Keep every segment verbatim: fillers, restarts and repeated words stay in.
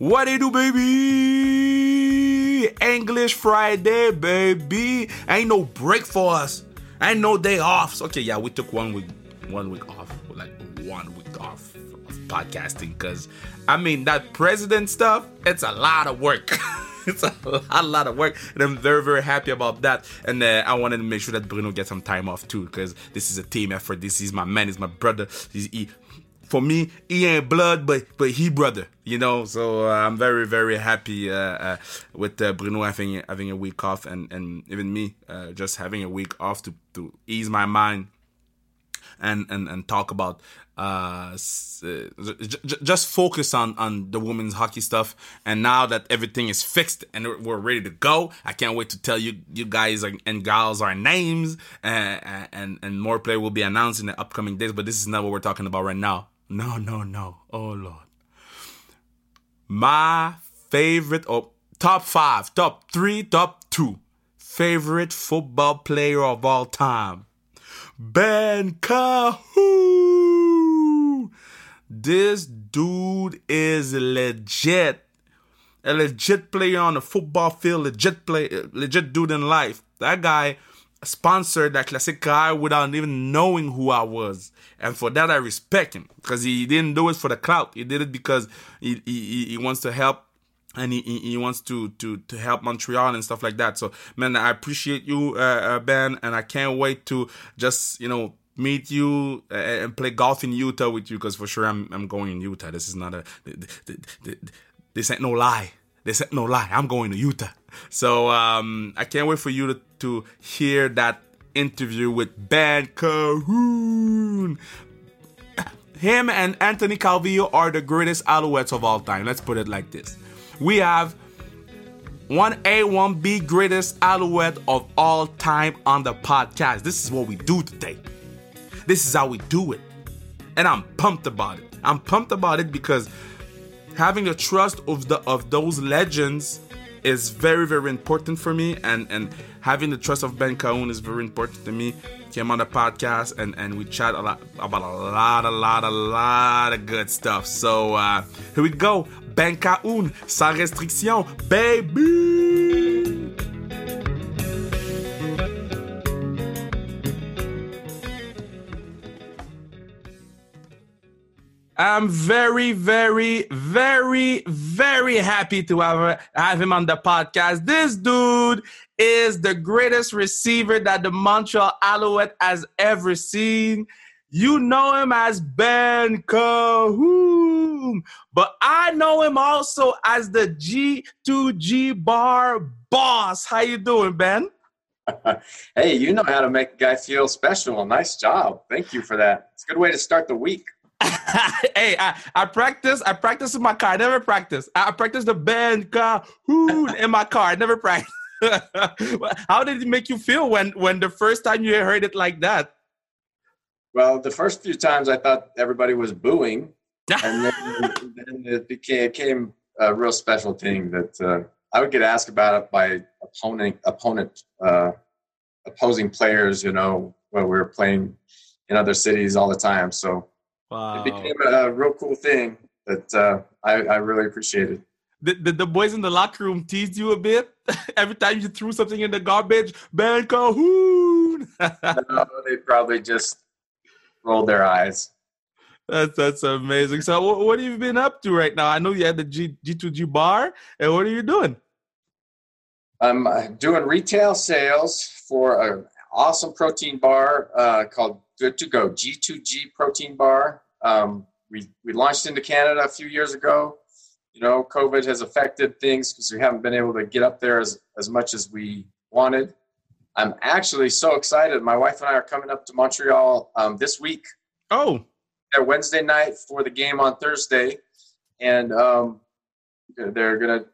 What it do, baby? English Friday, baby. Ain't no break for us. Ain't no day offs. Okay, yeah, we took one week, one week off, like one week off of podcasting, cause I mean that president stuff. It's a lot of work. It's a lot, a lot of work, and I'm very, very happy about that. And uh, I wanted to make sure that Bruno gets some time off too, cause this is a team effort. This is my man. He's my brother. He's, he. For me, he ain't blood, but but he brother, you know. So uh, I'm very, very happy uh, uh, with uh, Bruno having having a week off, and and even me uh, just having a week off to, to ease my mind and and and talk about uh, j- j- just focus on on the women's hockey stuff. And now that everything is fixed and we're ready to go, I can't wait to tell you you guys and gals our names, and and, and more play will be announced in the upcoming days. But this is not what we're talking about right now. No, no, no. Oh, Lord. My favorite, oh, top five, top three, top two favorite football player of all time, Ben Cahoon. This dude is legit. A legit player on the football field, legit play, legit dude in life. That guy sponsored that classic guy without even knowing who I was, and for that I respect him, because he didn't do it for the clout. He did it because he he, he wants to help, and he he wants to to to help Montreal and stuff like that. So man, I appreciate you, uh, Ben, and I can't wait to just, you know, meet you and play golf in Utah with you, because for sure I'm I'm going in Utah. This is not a this ain't no lie. This ain't no lie. I'm going to Utah. So um, I can't wait for you to, to hear that interview with Ben Cahoon. Him and Anthony Calvillo are the greatest Alouettes of all time. Let's put it like this. We have one A, one B greatest Alouette of all time on the podcast. This is what we do today. This is how we do it. And I'm pumped about it. I'm pumped about it because having the trust of the of those legends is very, very important for me, and, and having the trust of Ben Cahoon is very important to me. Came on the podcast, and, and we chat a lot about a lot, a lot, a lot of good stuff. So uh, here we go, Ben Cahoon, sans restriction, baby. I'm very, very, very, very happy to have, have him on the podcast. This dude is the greatest receiver that the Montreal Alouette has ever seen. You know him as Ben Cahoon, but I know him also as the G two G bar boss. How you doing, Ben? Hey, you know how to make a guy feel special. Nice job. Thank you for that. It's a good way to start the week. Hey, I, I practice. I practice in my car. I never practice. I, I practice the Ben Cahoon in my car. I never practice. How did it make you feel when, when the first time you heard it like that? Well, the first few times I thought everybody was booing, and then, then it became, it became a real special thing that uh, I would get asked about it by opponent opponent uh, opposing players. You know, when we were playing in other cities all the time, so. Wow. It became a real cool thing that uh, I, I really appreciated. Did, did the boys in the locker room tease you a bit? Every time you threw something in the garbage, Ben Cahoon! No, they probably just rolled their eyes. That's that's amazing. So what, what have you been up to right now? I know you had the G, G two G bar, and what are you doing? I'm doing retail sales for an awesome protein bar uh, called Good to Go, G two G protein bar. Um, we, we launched into Canada a few years ago. You know, COVID has affected things because we haven't been able to get up there as, as much as we wanted. I'm actually so excited. My wife and I are coming up to Montreal um, this week. Oh. They're Wednesday night for the game on Thursday. And um, they're going to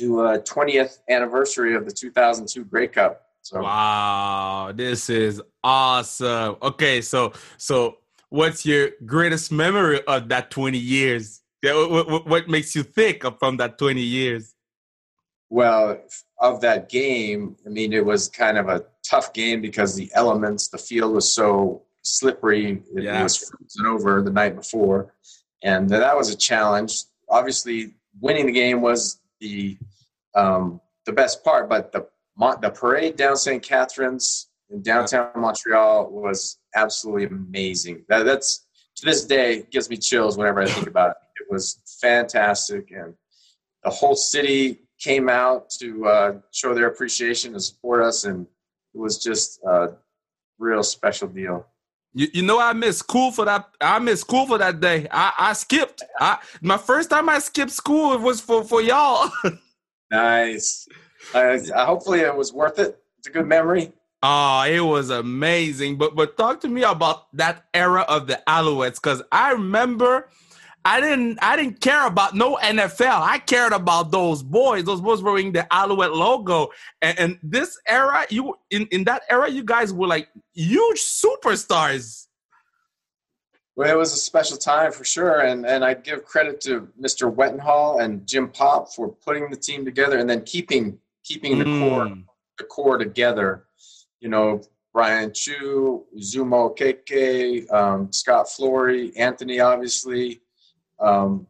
do a twentieth anniversary of the two thousand two Grey Cup. So. Wow, this is awesome. Okay, so so what's your greatest memory of that twenty years? What, what, what makes you think of from that twenty years? Well, of that game, I mean, it was kind of a tough game because the elements, the field was so slippery. It, yeah. it was frozen over the night before, and that was a challenge. Obviously, winning the game was the um, the best part, but the the parade down Saint Catharines in downtown Montreal was absolutely amazing. That, that's to this day gives me chills whenever I think about it. It was fantastic, and the whole city came out to uh, show their appreciation and support us, and it was just a real special deal. You, you know, I missed school for that. I missed school for that day. I, I skipped. I, my first time I skipped school, it was for, for y'all. Nice. Uh, hopefully it was worth it. It's a good memory. Oh, it was amazing. But but talk to me about that era of the Alouettes, because I remember I didn't I didn't care about no N F L. I cared about those boys. Those boys were wearing the Alouette logo. And, and this era, you in, in that era, you guys were like huge superstars. Well, it was a special time for sure. And and I give credit to Mister Wettenhall and Jim Popp for putting the team together and then keeping keeping the mm. core the core together. You know, Brian Chu, Zumo Keke, um, Scott Flory, Anthony, obviously, um,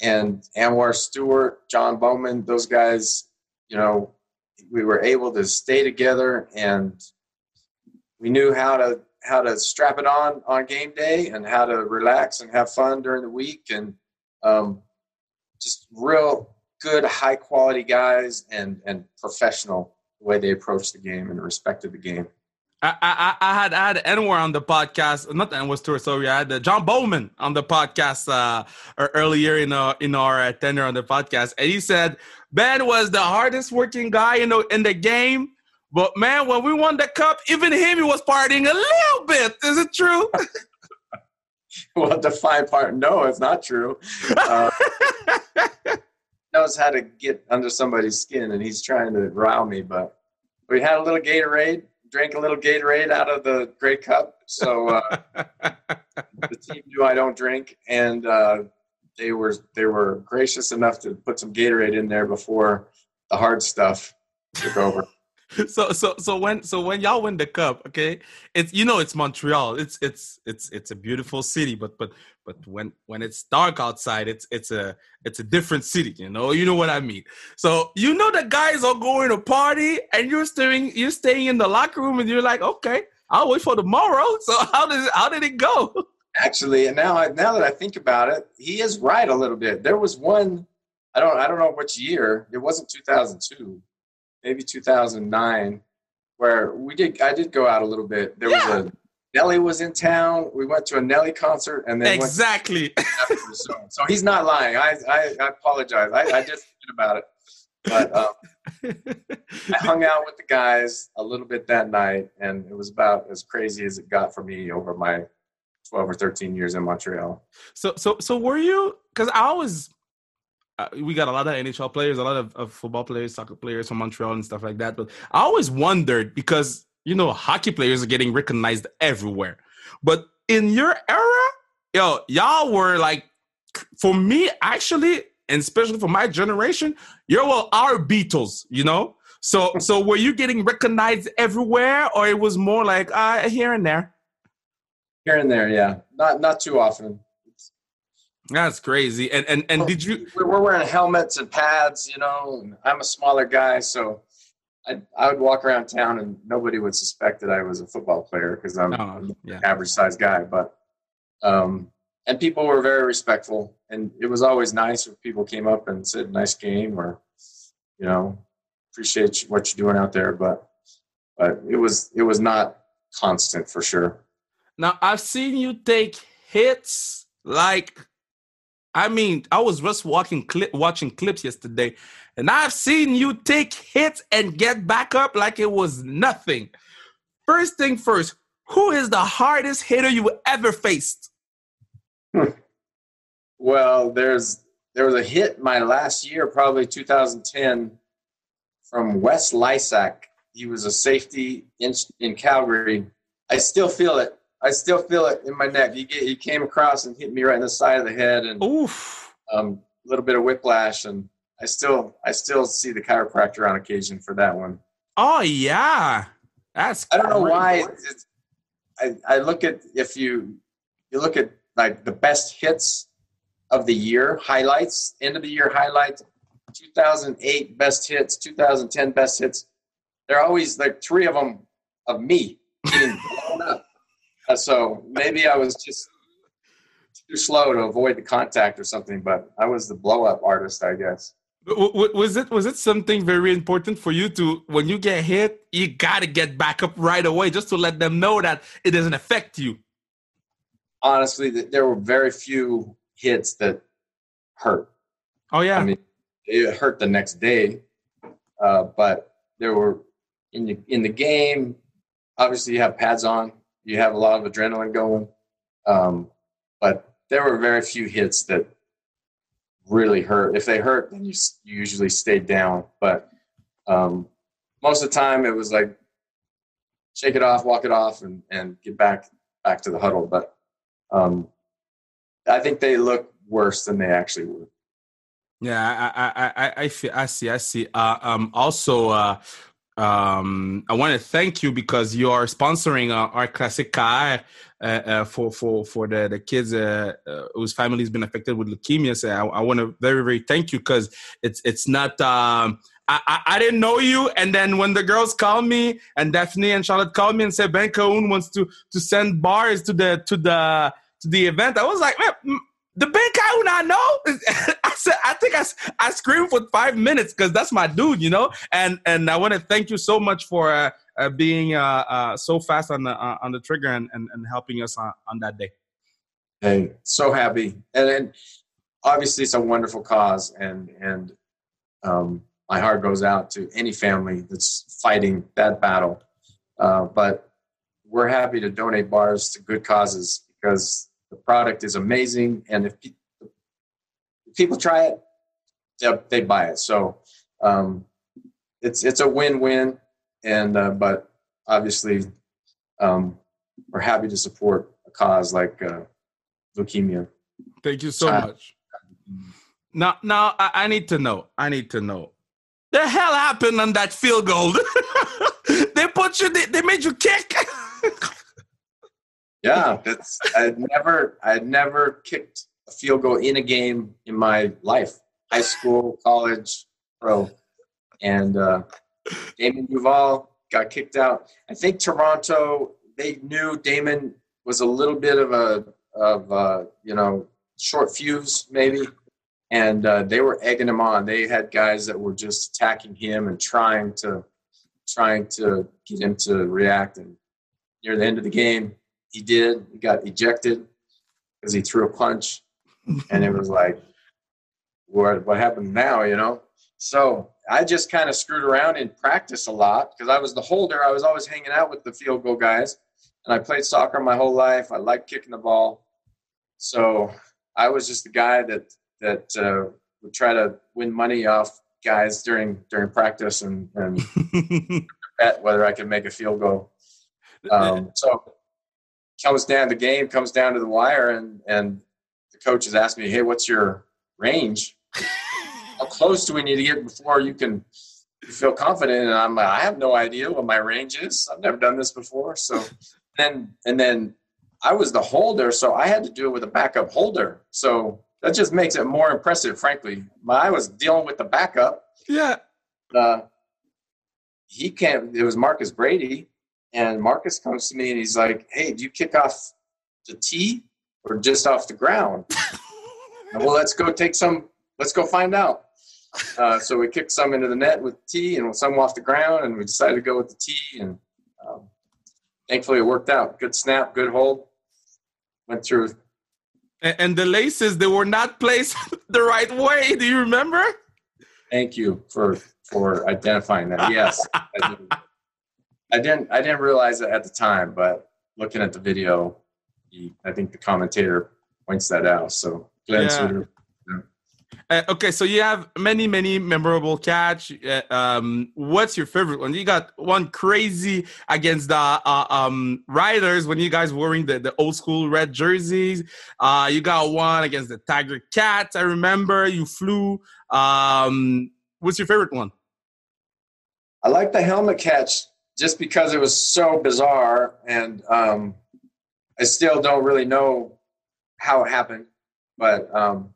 and Anwar Stewart, John Bowman, those guys, you know, we were able to stay together, and we knew how to how to strap it on on game day and how to relax and have fun during the week, and um, just real good, high-quality guys and and professional the way they approached the game and respected the game. I I, I had I had Anwar on the podcast, not Anwar Stewart, sorry, I had uh, John Bowman on the podcast uh, earlier in our, in our uh, tenure on the podcast, and he said Ben was the hardest working guy, you know, in the game, but man, when we won the cup, even him, he was partying a little bit. Is it true? Well, the fine part, no, it's not true. Uh, knows how to get under somebody's skin, and he's trying to rile me, but we had a little Gatorade, drank a little Gatorade out of the Grey Cup, so uh, the team knew I don't drink, and uh, they were they were gracious enough to put some Gatorade in there before the hard stuff took over. So so so when so when y'all win the cup, okay, it's, you know, it's Montreal. It's it's it's it's a beautiful city, but but but when when it's dark outside, it's it's a it's a different city, you know. You know what I mean. So you know the guys are going to party, and you're staying you're staying in the locker room, and you're like, okay, I'll wait for tomorrow. So how does how did it go? Actually, and now I, now that I think about it, he is right a little bit. There was one, I don't I don't know which year. It wasn't two thousand two. Maybe two thousand nine, where we did. I did go out a little bit. There yeah. was a Nelly was in town. We went to a Nelly concert, and then exactly. Went to so he's not lying. I I, I apologize. I, I did forget about it, but um, I hung out with the guys a little bit that night, and it was about as crazy as it got for me over my twelve or thirteen years in Montreal. So so so were you? Because I was. Uh, we got a lot of N H L players, a lot of, of football players, soccer players from Montreal and stuff like that. But I always wondered, because, you know, hockey players are getting recognized everywhere. But in your era, yo, y'all were like, for me, actually, and especially for my generation, you were our Beatles, you know? So so were you getting recognized everywhere, or it was more like uh, here and there? Here and there, yeah. Not not too often. That's crazy. And and and did you? We're wearing helmets and pads, you know. And I'm a smaller guy, so I I would walk around town and nobody would suspect that I was a football player, because I'm, oh, I'm yeah. an average sized guy. But um, and people were very respectful, and it was always nice if people came up and said, "Nice game," or, you know, "Appreciate what you're doing out there." But but it was it was not constant for sure. Now, I've seen you take hits like. I mean, I was just walking, cli- watching clips yesterday, and I've seen you take hits and get back up like it was nothing. First thing first, who is the hardest hitter you ever faced? Well, there's there was a hit my last year, probably two thousand ten, from Wes Lysak. He was a safety in, in Calgary. I still feel it. I still feel it in my neck. He, get, he came across and hit me right in the side of the head, and Oof. Um, a little bit of whiplash. And I still, I still see the chiropractor on occasion for that one. Oh yeah, that's. I don't know why. It's, I I look at if you you look at like the best hits of the year highlights, end of the year highlights, two thousand eight best hits, two thousand ten best hits. They're always like three of them of me being blown up. So maybe I was just too slow to avoid the contact or something, but I was the blow-up artist, I guess. Was it was it something very important for you to, when you get hit, you got to get back up right away just to let them know that it doesn't affect you? Honestly, there were very few hits that hurt. Oh, yeah. I mean, it hurt the next day, uh, but there were in the, in the game, obviously you have pads on. You have a lot of adrenaline going, um, but there were very few hits that really hurt. If they hurt, then you, you usually stayed down. But um, most of the time, it was like shake it off, walk it off, and, and get back back to the huddle. But um, I think they look worse than they actually were. Yeah, I I I, I, feel, I see, I see. Uh, um, also. Uh, Um, I want to thank you because you are sponsoring our, our Classic K R uh, uh, for, for, for the, the kids uh, uh, whose family has been affected with leukemia. So I, I want to very, very thank you because it's it's not um, – I, I, I didn't know you. And then when the girls called me and Daphne and Charlotte called me and said, Ben Cahoon wants to, to send bars to the to the, to the event, I was like, man, the Ben Cahoon I know? I think I, I screamed for five minutes because that's my dude, you know. And and I want to thank you so much for uh, uh, being uh, uh, so fast on the uh, on the trigger and, and, and helping us on, on that day. Hey, so happy, and, and obviously it's a wonderful cause, and and um, my heart goes out to any family that's fighting that battle. Uh, but we're happy to donate bars to good causes because the product is amazing, and if people people try it, they, they buy it. So um, it's it's a win-win. And uh, but obviously, um, we're happy to support a cause like uh, leukemia. Thank you so Child. much. Now, now I, I need to know. I need to know. The hell happened on that field goal? They put you. They, they made you kick. Yeah, that's. I never. I never kicked a field goal in a game in my life, high school, college, pro. And uh, Damon Duval got kicked out. I think Toronto, they knew Damon was a little bit of a, of a, you know, short fuse maybe. And uh, they were egging him on. They had guys that were just attacking him and trying to, trying to get him to react. And near the end of the game, he did. He got ejected because he threw a punch. And it was like, what, what happened now, you know? So I just kind of screwed around in practice a lot because I was the holder. I was always hanging out with the field goal guys. And I played soccer my whole life. I liked kicking the ball. So I was just the guy that that uh, would try to win money off guys during during practice and, and bet whether I could make a field goal. Um, so comes down the game, comes down to the wire, and and coaches asked me, hey, what's your range? How close do we need to get before you can feel confident? And I'm like, I have no idea what my range is. I've never done this before. So then, and then I was the holder, so I had to do it with a backup holder. So that just makes it more impressive, frankly. I was dealing with the backup. Yeah. Uh, he can't, it was Marcus Brady, and Marcus comes to me and he's like, hey, do you kick off the tee? Or just off the ground? Well, let's go take some, let's go find out. Uh, so we kicked some into the net with tee and some off the ground, and we decided to go with the tee, and um, thankfully it worked out. Good snap, good hold, went through. And, and the laces, they were not placed the right way. Do you remember? Thank you for for identifying that. Yes. I, didn't, I didn't I didn't realize it at the time, but looking at the video, He, I think the commentator points that out. So, Glenn Suter. Yeah. Uh, okay, so you have many, many memorable catch. Uh, um, what's your favorite one? You got one crazy against the uh, um, Riders when you guys wearing the, the old school red jerseys. Uh, you got one against the Tiger Cats. I remember you flew. Um, what's your favorite one? I like the helmet catch just because it was so bizarre and. Um, I still don't really know how it happened, but um,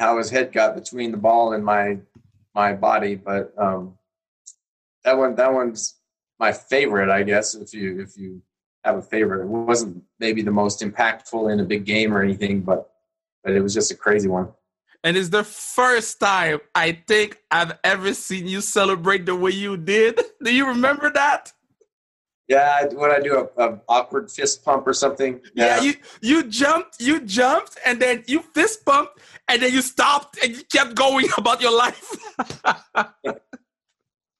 how his head got between the ball and my my body. But um, that one that one's my favorite, I guess. If you if you have a favorite, it wasn't maybe the most impactful in a big game or anything, but but it was just a crazy one. And it's the first time I think I've ever seen you celebrate the way you did. Do you remember that? Yeah, when I do a, a awkward fist pump or something. Yeah, yeah you, you jumped, you jumped, and then you fist pumped, and then you stopped, and you kept going about your life.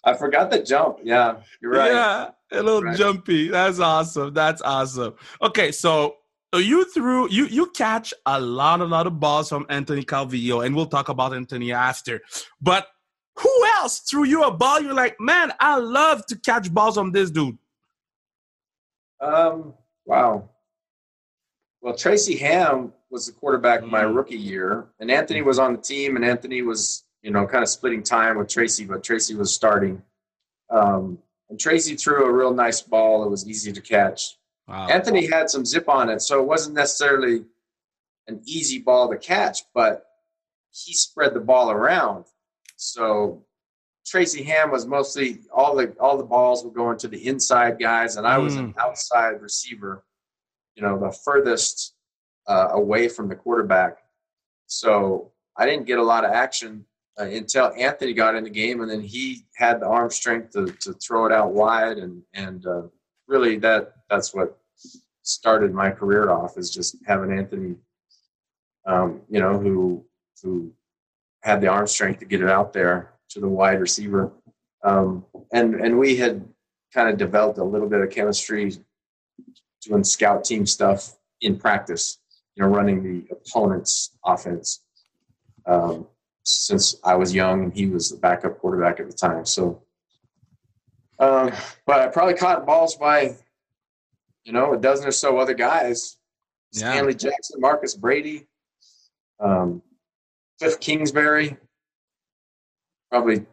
I forgot the jump. Yeah, you're right. Yeah, a little right. jumpy. That's awesome. That's awesome. Okay, so you threw, you you catch a lot, a lot of balls from Anthony Calvillo, and we'll talk about Anthony after. But who else threw you a ball? You're like, man, I love to catch balls from this dude. Um, wow. Well, Tracy Ham was the quarterback my rookie year, and Anthony was on the team, and Anthony was, you know, kind of splitting time with Tracy, but Tracy was starting. Um, and Tracy threw a real nice ball. It was easy to catch. Wow. Anthony had some zip on it, so it wasn't necessarily an easy ball to catch, but he spread the ball around. So Tracy Ham was mostly all the all the balls were going to the inside guys, and I was mm. an outside receiver, you know, the furthest uh, away from the quarterback. So I didn't get a lot of action uh, until Anthony got in the game, and then he had the arm strength to, to throw it out wide, and and uh, really that that's what started my career off, is just having Anthony, um, you know, who who had the arm strength to get it out there to the wide receiver. Um, and, and we had kind of developed a little bit of chemistry doing scout team stuff in practice, you know, running the opponent's offense. Um, since I was young and he was the backup quarterback at the time. So, um, but I probably caught balls by, you know, a dozen or so other guys, yeah. Stanley Jackson, Marcus Brady, um, Cliff Kingsbury, probably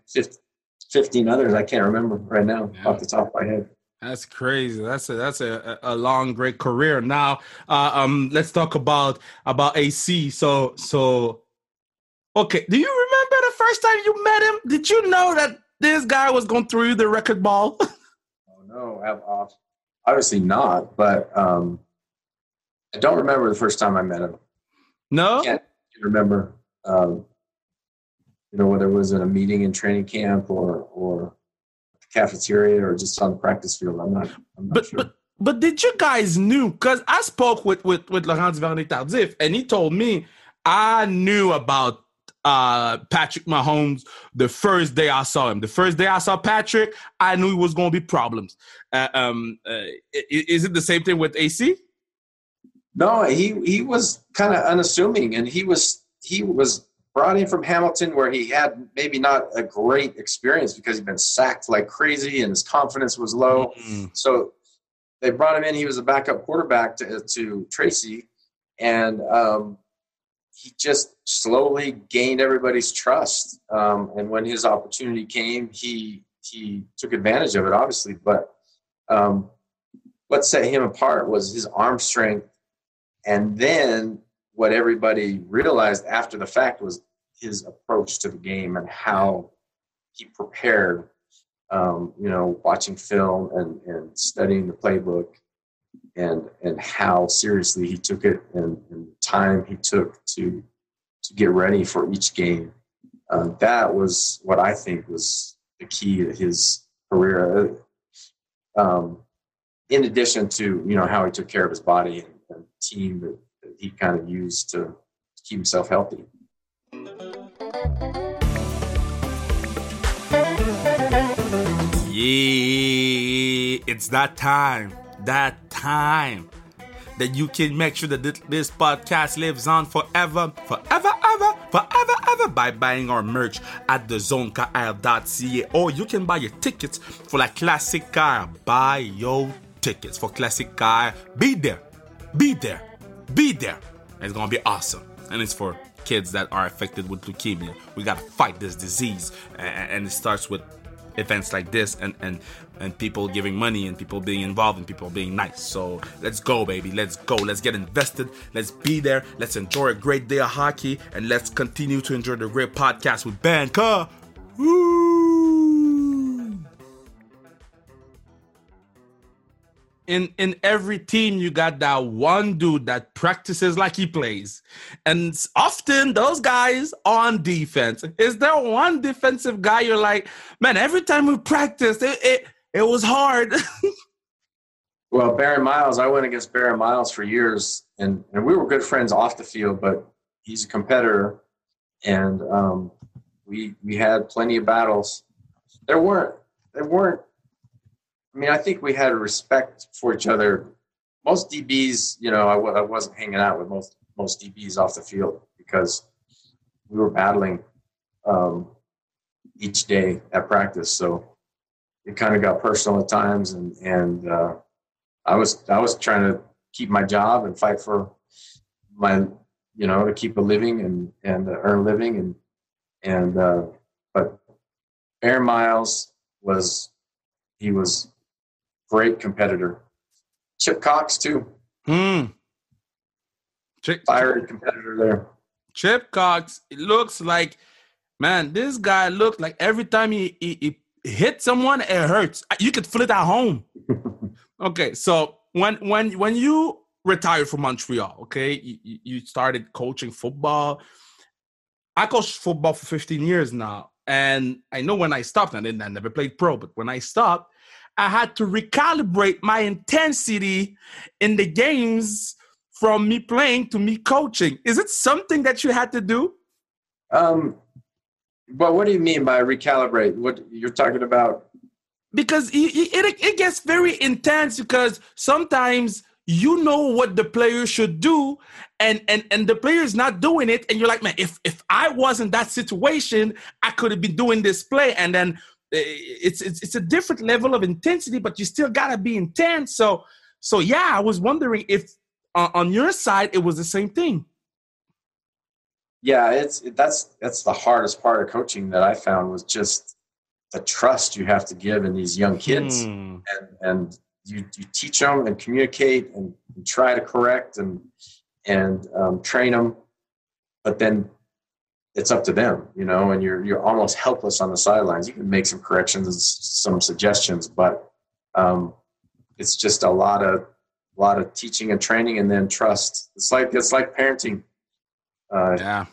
fifteen others. I can't remember right now yeah. off the top of my head. That's crazy. That's a, that's a, a long, great career. Now, uh, um, let's talk about about A C. So, so okay. Do you remember the first time you met him? Did you know that this guy was going to throw you the record ball? oh, no. I've, obviously not, but um, I don't remember the first time I met him. No? I can't remember. Um, You know, whether it was in a meeting in training camp or or cafeteria or just on the practice field, I'm not. I'm not but sure. but but did you guys knew? Because I spoke with with with Laurent Duvernay-Tardif, and he told me I knew about uh, Patrick Mahomes the first day I saw him. The first day I saw Patrick, I knew it was going to be problems. Uh, um, uh, is it the same thing with A C? No, he he was kind of unassuming, and he was he was. brought in from Hamilton, where he had maybe not a great experience because he'd been sacked like crazy and his confidence was low. Mm-hmm. So they brought him in. He was a backup quarterback to, to Tracy, and um, he just slowly gained everybody's trust. Um, and when his opportunity came, he he took advantage of it, obviously. But um, what set him apart was his arm strength, and then what everybody realized after the fact was his approach to the game and how he prepared, um, you know, watching film and, and studying the playbook, and and how seriously he took it, and, and the time he took to to get ready for each game. Uh, that was what I think was the key to his career. Um, in addition to, you know, how he took care of his body and, and the team that he kind of used to keep himself healthy. Yeah, it's that time, that time that you can make sure that this podcast lives on forever, forever, ever, forever, ever by buying our merch at the zone K R dot C A, or you can buy your tickets for La Classic Car. Buy your tickets for Classic Car. Be there, be there, be there. It's going to be awesome. And it's for kids that are affected with leukemia. We got to fight this disease. And it starts with events like this, and, and, and people giving money, and people being involved, and people being nice. So let's go, baby. Let's go. Let's get invested. Let's be there. Let's enjoy a great day of hockey, and let's continue to enjoy the great podcast with Ben Cahoon. In in every team, you got that one dude that practices like he plays. And often those guys are on defense. Is there one defensive guy you're like, man, every time we practiced, it it, it was hard? Well, Barry Miles, I went against Barry Miles for years, and, and we were good friends off the field, but he's a competitor, and um, we we had plenty of battles. There weren't there weren't I mean, I think we had a respect for each other. Most D Bs, you know, I, w- I wasn't hanging out with most most D Bs off the field because we were battling um, each day at practice. So it kind of got personal at times, and and uh, I was I was trying to keep my job and fight for my, you know, to keep a living and and earn a living, and and uh, but Aaron Miles was he was. Great competitor. Chip Cox, too. Mm. Chip, Fired competitor there. Chip Cox, it looks like, man, this guy looked like every time he, he, he hit someone, it hurts. You could feel it at home. Okay, so when when when you retired from Montreal, okay, you, you started coaching football. I coached football for fifteen years now, and I know when I stopped, I didn't, I never played pro, but when I stopped, I had to recalibrate my intensity in the games from me playing to me coaching. Is it something that you had to do? Um, well, what do you mean by recalibrate? What you're talking about? Because it, it, it gets very intense, because sometimes you know what the player should do, and, and, and the player is not doing it. And you're like, man, if, if I wasn't that situation, I could have been doing this play. And then It's, it's it's a different level of intensity, but you still gotta be intense. So so yeah, I was wondering if uh, on your side it was the same thing. Yeah, it's it, that's that's the hardest part of coaching that I found, was just the trust you have to give in these young kids, hmm. and and you you teach them and communicate and, and try to correct and and um, train them, but then it's up to them, you know, and you're you're almost helpless on the sidelines. You can make some corrections and some suggestions, but um, it's just a lot of a lot of teaching and training, and then trust. It's like it's like parenting. Uh, yeah,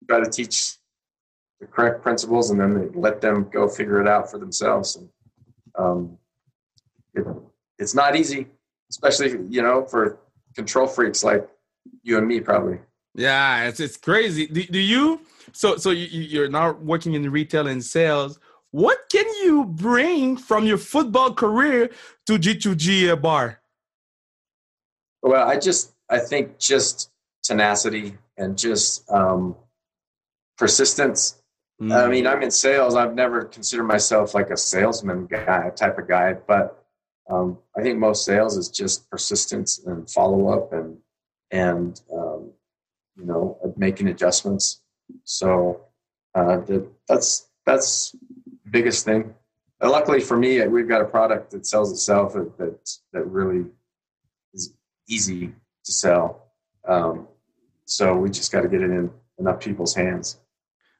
you try to teach the correct principles, and then they let them go figure it out for themselves. And um, it, it's not easy, especially, you know, for control freaks like you and me, probably. Yeah, it's it's crazy. Do, do you? So so you, you're now working in retail and sales. What can you bring from your football career to G two G bar? Well, I just, I think just tenacity and just um, persistence. Mm. I mean, I'm in sales. I've never considered myself like a salesman guy, type of guy, but um, I think most sales is just persistence and follow-up and, and um, you know, making adjustments. So uh, the, that's that's the biggest thing. And luckily for me, we've got a product that sells itself, that that, that really is easy to sell. Um, so we just got to get it in enough people's hands.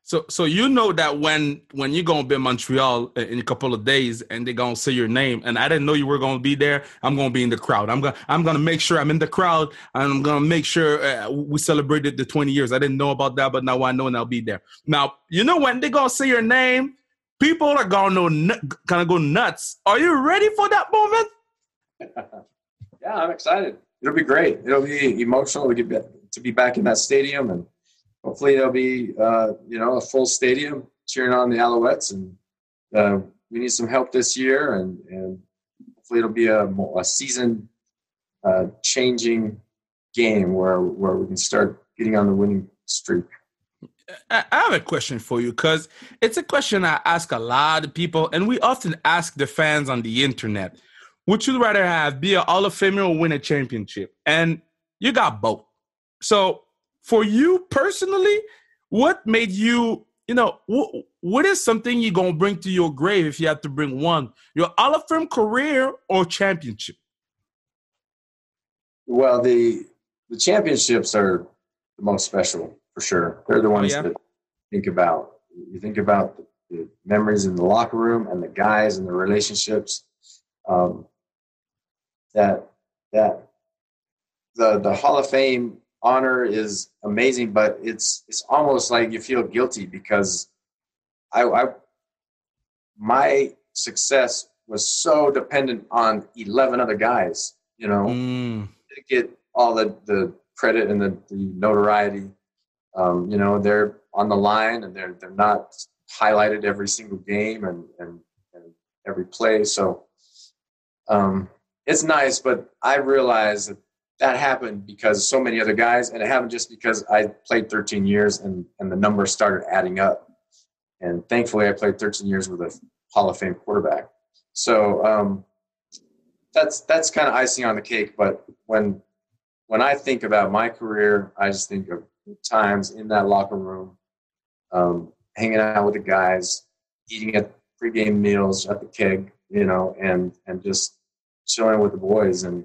So so you know that when, when you're going to be in Montreal in a couple of days and they're going to say your name, and I didn't know you were going to be there, I'm going to be in the crowd. I'm going I'm going to make sure I'm in the crowd, and I'm going to make sure uh, we celebrated the twenty years. I didn't know about that, but now I know, and I'll be there. Now, you know when they're going to say your name, people are going to gonna go nuts. Are you ready for that moment? Yeah, I'm excited. It'll be great. It'll be emotional to get back, to be back in that stadium, and hopefully there'll be, uh, you know, a full stadium cheering on the Alouettes, and uh, we need some help this year. And, and hopefully it'll be a, a season-changing uh, game where where we can start getting on the winning streak. I have a question for you, because it's a question I ask a lot of people, and we often ask the fans on the internet. Would you rather have be a Hall of Famer or win a championship? And you got both. So, for you personally, what made you you know, wh- what is something you're going to bring to your grave if you have to bring one? Your Hall of Fame career or championship? Well, the the championships are the most special, for sure. They're the ones oh, yeah. that you think about. You think about the, the memories in the locker room and the guys and the relationships. Um, that that the the Hall of Fame honor is amazing, but it's it's almost like you feel guilty because I, I my success was so dependent on eleven other guys. You know, mm. to get all the, the credit and the, the notoriety. Um, you know, they're on the line and they're they're not highlighted every single game and and, and every play. So um, it's nice, but I realize that that happened because so many other guys, and it happened just because I played thirteen years and and the numbers started adding up. And thankfully, I played thirteen years with a Hall of Fame quarterback. So. Um, That's that's kind of icing on the cake, but when when I think about my career, I just think of times in that locker room, um, hanging out with the guys, eating at pregame meals at the keg, you know, and and just chilling with the boys, and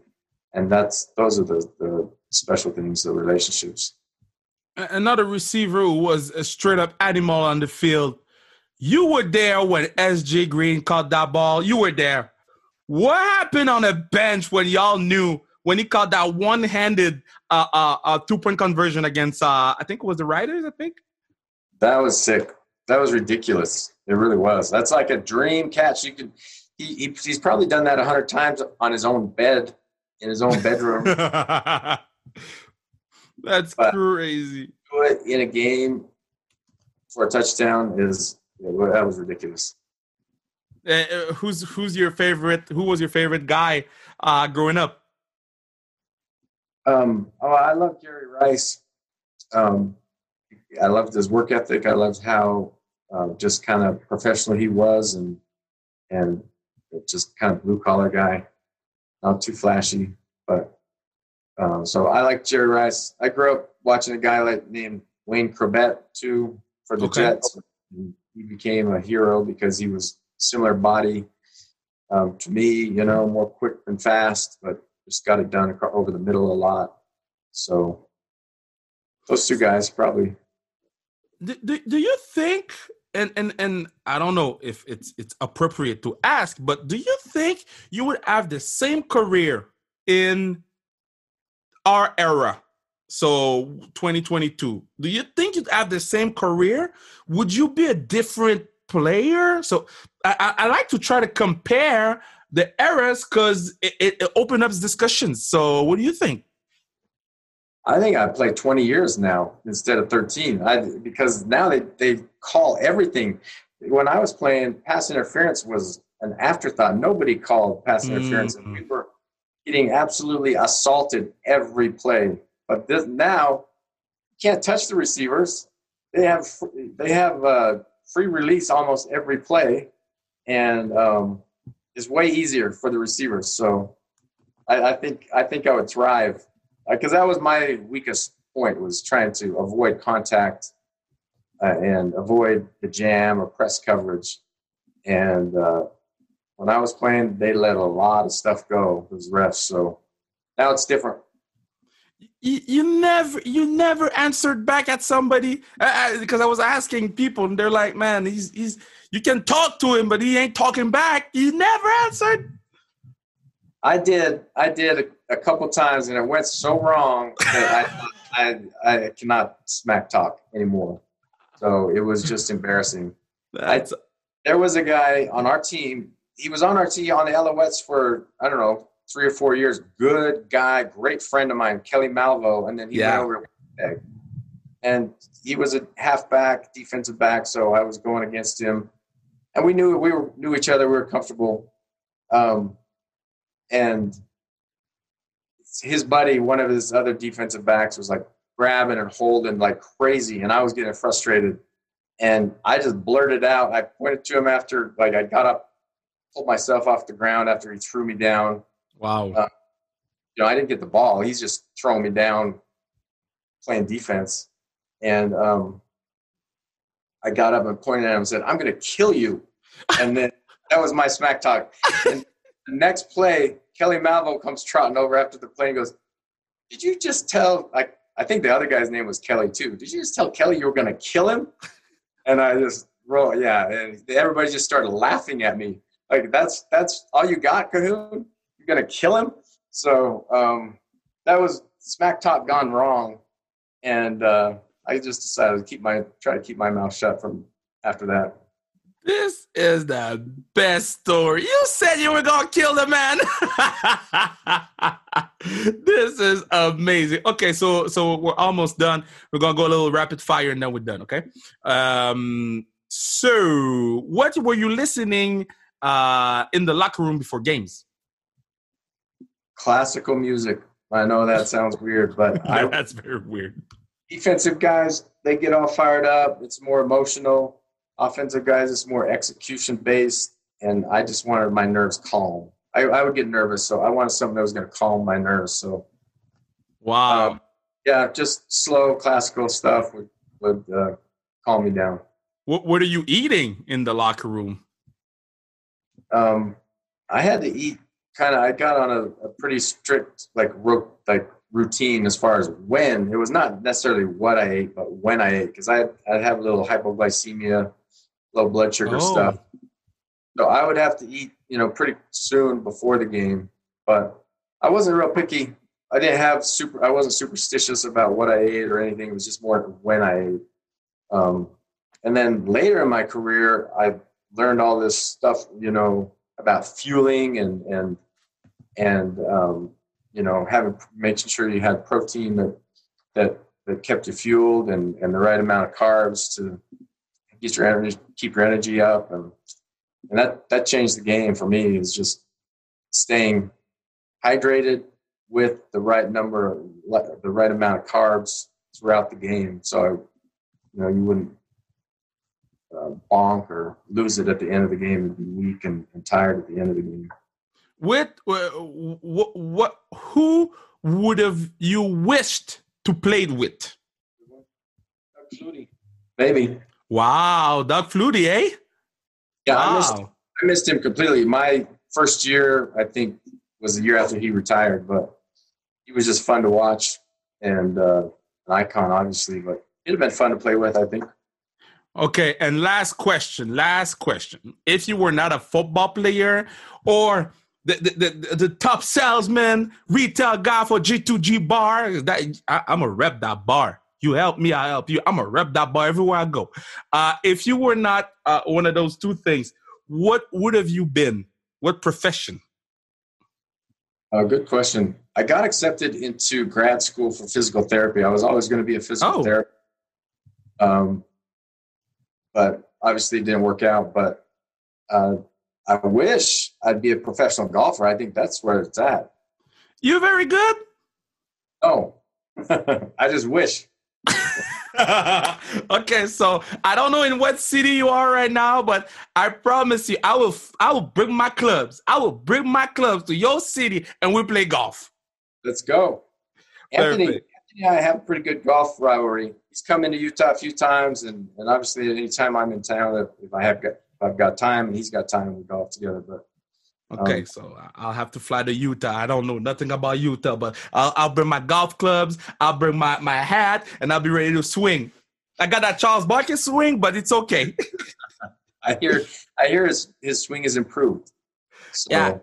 and that's those are the, the special things, the relationships. Another receiver who was a straight up animal on the field. You were there when S J. Green caught that ball. You were there. What happened on the bench when y'all knew when he caught that one-handed uh, uh, uh, two-point conversion against, uh, I think it was the Riders, I think? That was sick. That was ridiculous. It really was. That's like a dream catch. You could. He, he he's probably done that a hundred times on his own bed, in his own bedroom. That's but crazy. Do it in a game for a touchdown is yeah, that was ridiculous. Uh, who's who's your favorite? Who was your favorite guy uh, growing up? Um, oh, I love Jerry Rice. Um, I loved his work ethic. I loved how uh, just kind of professional he was, and and just kind of blue collar guy, not too flashy. But um, so I like Jerry Rice. I grew up watching a guy like named Wayne Kerbet too for the okay. Jets. And he became a hero because he was. Similar body um, to me, you know, more quick and fast, but just got it done over the middle a lot. So those two guys probably. Do, do, do you think, and, and and I don't know if it's it's appropriate to ask, but do you think you would have the same career in our era? So twenty twenty-two, do you think you'd have the same career? Would you be a different player? So I, I like to try to compare the eras because it, it opens up discussions. So what do you think? I think I played twenty years now instead of thirteen. I, because now they, they call everything. When I was playing, pass interference was an afterthought. Nobody called pass interference. Mm-hmm. And we were getting absolutely assaulted every play. But this, now you can't touch the receivers. They have they have uh, free release almost every play, and um, it's way easier for the receivers. So I, I think I think I would thrive because uh, that was my weakest point was trying to avoid contact uh, and avoid the jam or press coverage. And uh, when I was playing, they let a lot of stuff go, those refs. So now it's different. You, you never, you never answered back at somebody uh, because I was asking people, and they're like, "Man, he's he's you can talk to him, but he ain't talking back." You never answered. I did, I did a, a couple times, and it went so wrong that I, I, I cannot smack talk anymore. So it was just embarrassing. I, there was a guy on our team. He was on our team on the Alouettes for I don't know. Three or four years, good guy, great friend of mine, Kelly Malvo, and then he yeah. went over to and he was a halfback, defensive back, so I was going against him, and we knew we were, knew each other, we were comfortable, um, and his buddy, one of his other defensive backs, was like grabbing and holding like crazy, and I was getting frustrated, and I just blurted out. I pointed to him after, like I got up, pulled myself off the ground after he threw me down. Wow. Uh, you know, I didn't get the ball. He's just throwing me down, playing defense. And um, I got up and pointed at him and said, I'm going to kill you. And then that was my smack talk. And the next play, Kelly Malvo comes trotting over after the play and goes, did you just tell, like, I think the other guy's name was Kelly too. Did you just tell Kelly you were going to kill him? And I just roll, yeah. And everybody just started laughing at me. Like, that's, that's all you got, Cahoon? You're going to kill him? So um, that was smack talk gone wrong. And uh, I just decided to keep my, try to keep my mouth shut from after that. This is the best story. You said you were going to kill the man. This is amazing. Okay, so so we're almost done. We're going to go a little rapid fire and then we're done, okay? Um, so what were you listening uh, in the locker room before games? Classical music. I know that sounds weird, but... I, that's very weird. Defensive guys, they get all fired up. It's more emotional. Offensive guys, it's more execution-based, and I just wanted my nerves calm. I, I would get nervous, so I wanted something that was going to calm my nerves. So, wow. Um, yeah, just slow, classical stuff would, would uh, calm me down. What, what are you eating in the locker room? Um, I had to eat kind of – I got on a, a pretty strict, like, ro- like routine as far as when. It was not necessarily what I ate, but when I ate, because I'd, I'd have a little hypoglycemia, low blood sugar oh. stuff. So I would have to eat, you know, pretty soon before the game, but I wasn't real picky. I didn't have super, I wasn't superstitious about what I ate or anything. It was just more when I ate. Um, and then later in my career, I learned all this stuff, you know, about fueling and, and, and, um, you know, having, making sure you had protein that, that, that kept you fueled and, and the right amount of carbs to, Get your energy, keep your energy up, and and that that changed the game for me. Is just staying hydrated with the right number, the right amount of carbs throughout the game, so I, you know, you wouldn't uh, bonk or lose it at the end of the game and be weak and, and tired at the end of the game. With uh, what, what, who would have you wished to played with? Maybe. Wow, Doug Flutie, eh? Yeah, wow. I, missed, I missed him completely. My first year, I think, was the year after he retired, but he was just fun to watch and uh, an icon, obviously, but it would have been fun to play with, I think. Okay, and last question, last question. If you were not a football player or the the, the, the top salesman, retail guy for G two G bar, that, I, I'm a rep that bar. You help me, I help you. I'm a rep that bar everywhere I go. Uh, if you were not uh, one of those two things, what would have you been? What profession? Uh, good question. I got accepted into grad school for physical therapy. I was always going to be a physical oh. therapist. Um, but obviously it didn't work out. But uh, I wish I'd be a professional golfer. I think that's where it's at. You're very good. Oh, I just wish. Okay, so I don't know in what city you are right now, but I promise you, I will I will bring my clubs. I will bring my clubs to your city, and we play golf. Let's go. Anthony, Anthony and I have a pretty good golf rivalry. He's come into Utah a few times, and, and obviously any time I'm in town, if, I have got, if I've got time, and he's got time, we golf together, but. Okay, um, so I'll have to fly to Utah. I don't know nothing about Utah, but I'll, I'll bring my golf clubs. I'll bring my, my hat, and I'll be ready to swing. I got that Charles Barkley swing, but it's okay. I hear I hear his, his swing is improved. So. Yeah.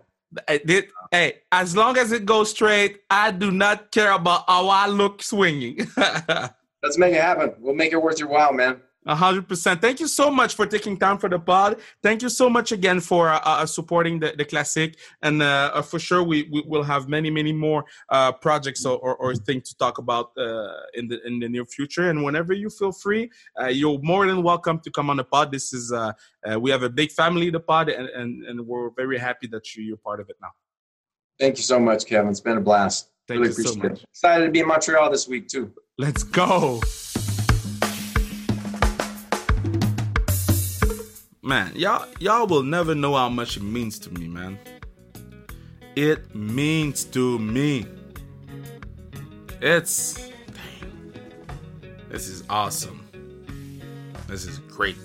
I did, hey, as long as it goes straight, I do not care about how I look swinging. Let's make it happen. We'll make it worth your while, man. A hundred percent. Thank you so much for taking time for the pod. Thank you so much again for uh, supporting the, the Classic. And uh, for sure, we, we will have many, many more uh, projects or, or, or things to talk about uh, in the in the near future. And whenever you feel free, uh, you're more than welcome to come on the pod. This is uh, uh, we have a big family, the pod, and, and, and we're very happy that you're part of it now. Thank you so much, Kevin. It's been a blast. Thank really you appreciate so much. It. Excited to be in Montreal this week, too. Let's go. Man, y'all y'all will never know how much it means to me, man. It means to me. It's... Dang. This is awesome. This is great.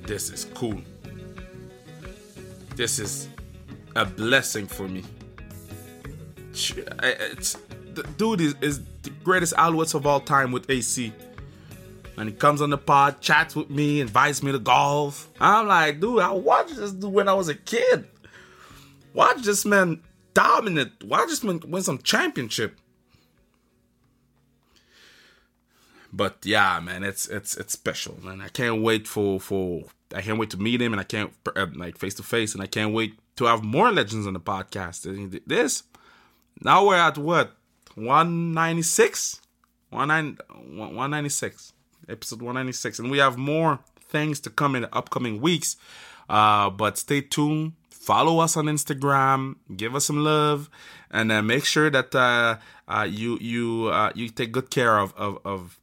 This is cool. This is a blessing for me. It's, the dude is, is the greatest Alouettes of all time with A C. And he comes on the pod, chats with me, invites me to golf. I'm like, dude, I watched this dude when I was a kid. Watch this man dominate. Watch this man win some championship. But yeah, man, it's it's it's special, man. I can't wait for for I can't wait to meet him, and I can't like face to face, and I can't wait to have more legends on the podcast. This now we're at what one ninety-six, one ninety-six, episode one ninety-six, and we have more things to come in the upcoming weeks. Uh, but stay tuned. Follow us on Instagram. Give us some love, and uh, make sure that uh, uh, you you uh, you take good care of of. of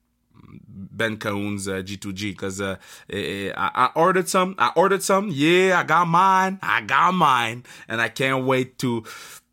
Ben Cahoon's uh, G two G, because uh, I, I ordered some. I ordered some. Yeah, I got mine. I got mine. And I can't wait to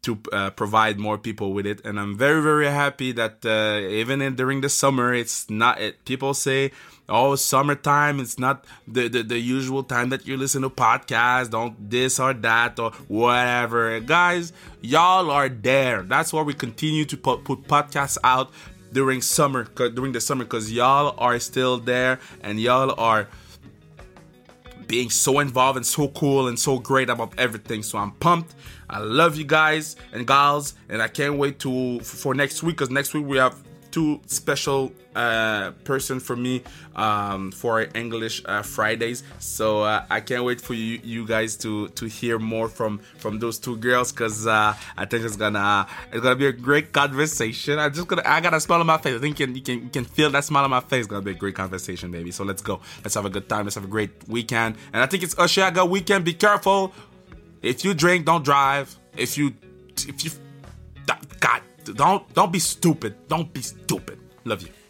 to uh, provide more people with it. And I'm very, very happy that uh, even in, during the summer, it's not, it, people say, oh, summertime, it's not the, the, the usual time that you listen to podcasts, don't this or that or whatever. Guys, y'all are there. That's why we continue to put, put podcasts out during summer, during the summer, because y'all are still there and y'all are being so involved and so cool and so great about everything. So I'm pumped. I love you guys and gals, and I can't wait to for next week, because next week we have two special uh, person for me um, for English uh, Fridays. So uh, I can't wait for you, you guys to to hear more from from those two girls, because uh, I think it's gonna it's gonna be a great conversation. I'm just gonna I got a smile on my face. I think you can you can, you can feel that smile on my face. It's gonna be a great conversation, baby. So let's go. Let's have a good time. Let's have a great weekend. And I think it's Oshiaga weekend. Be careful. If you drink, don't drive. If you if you God. Don't don't be stupid. Don't be stupid. Love you.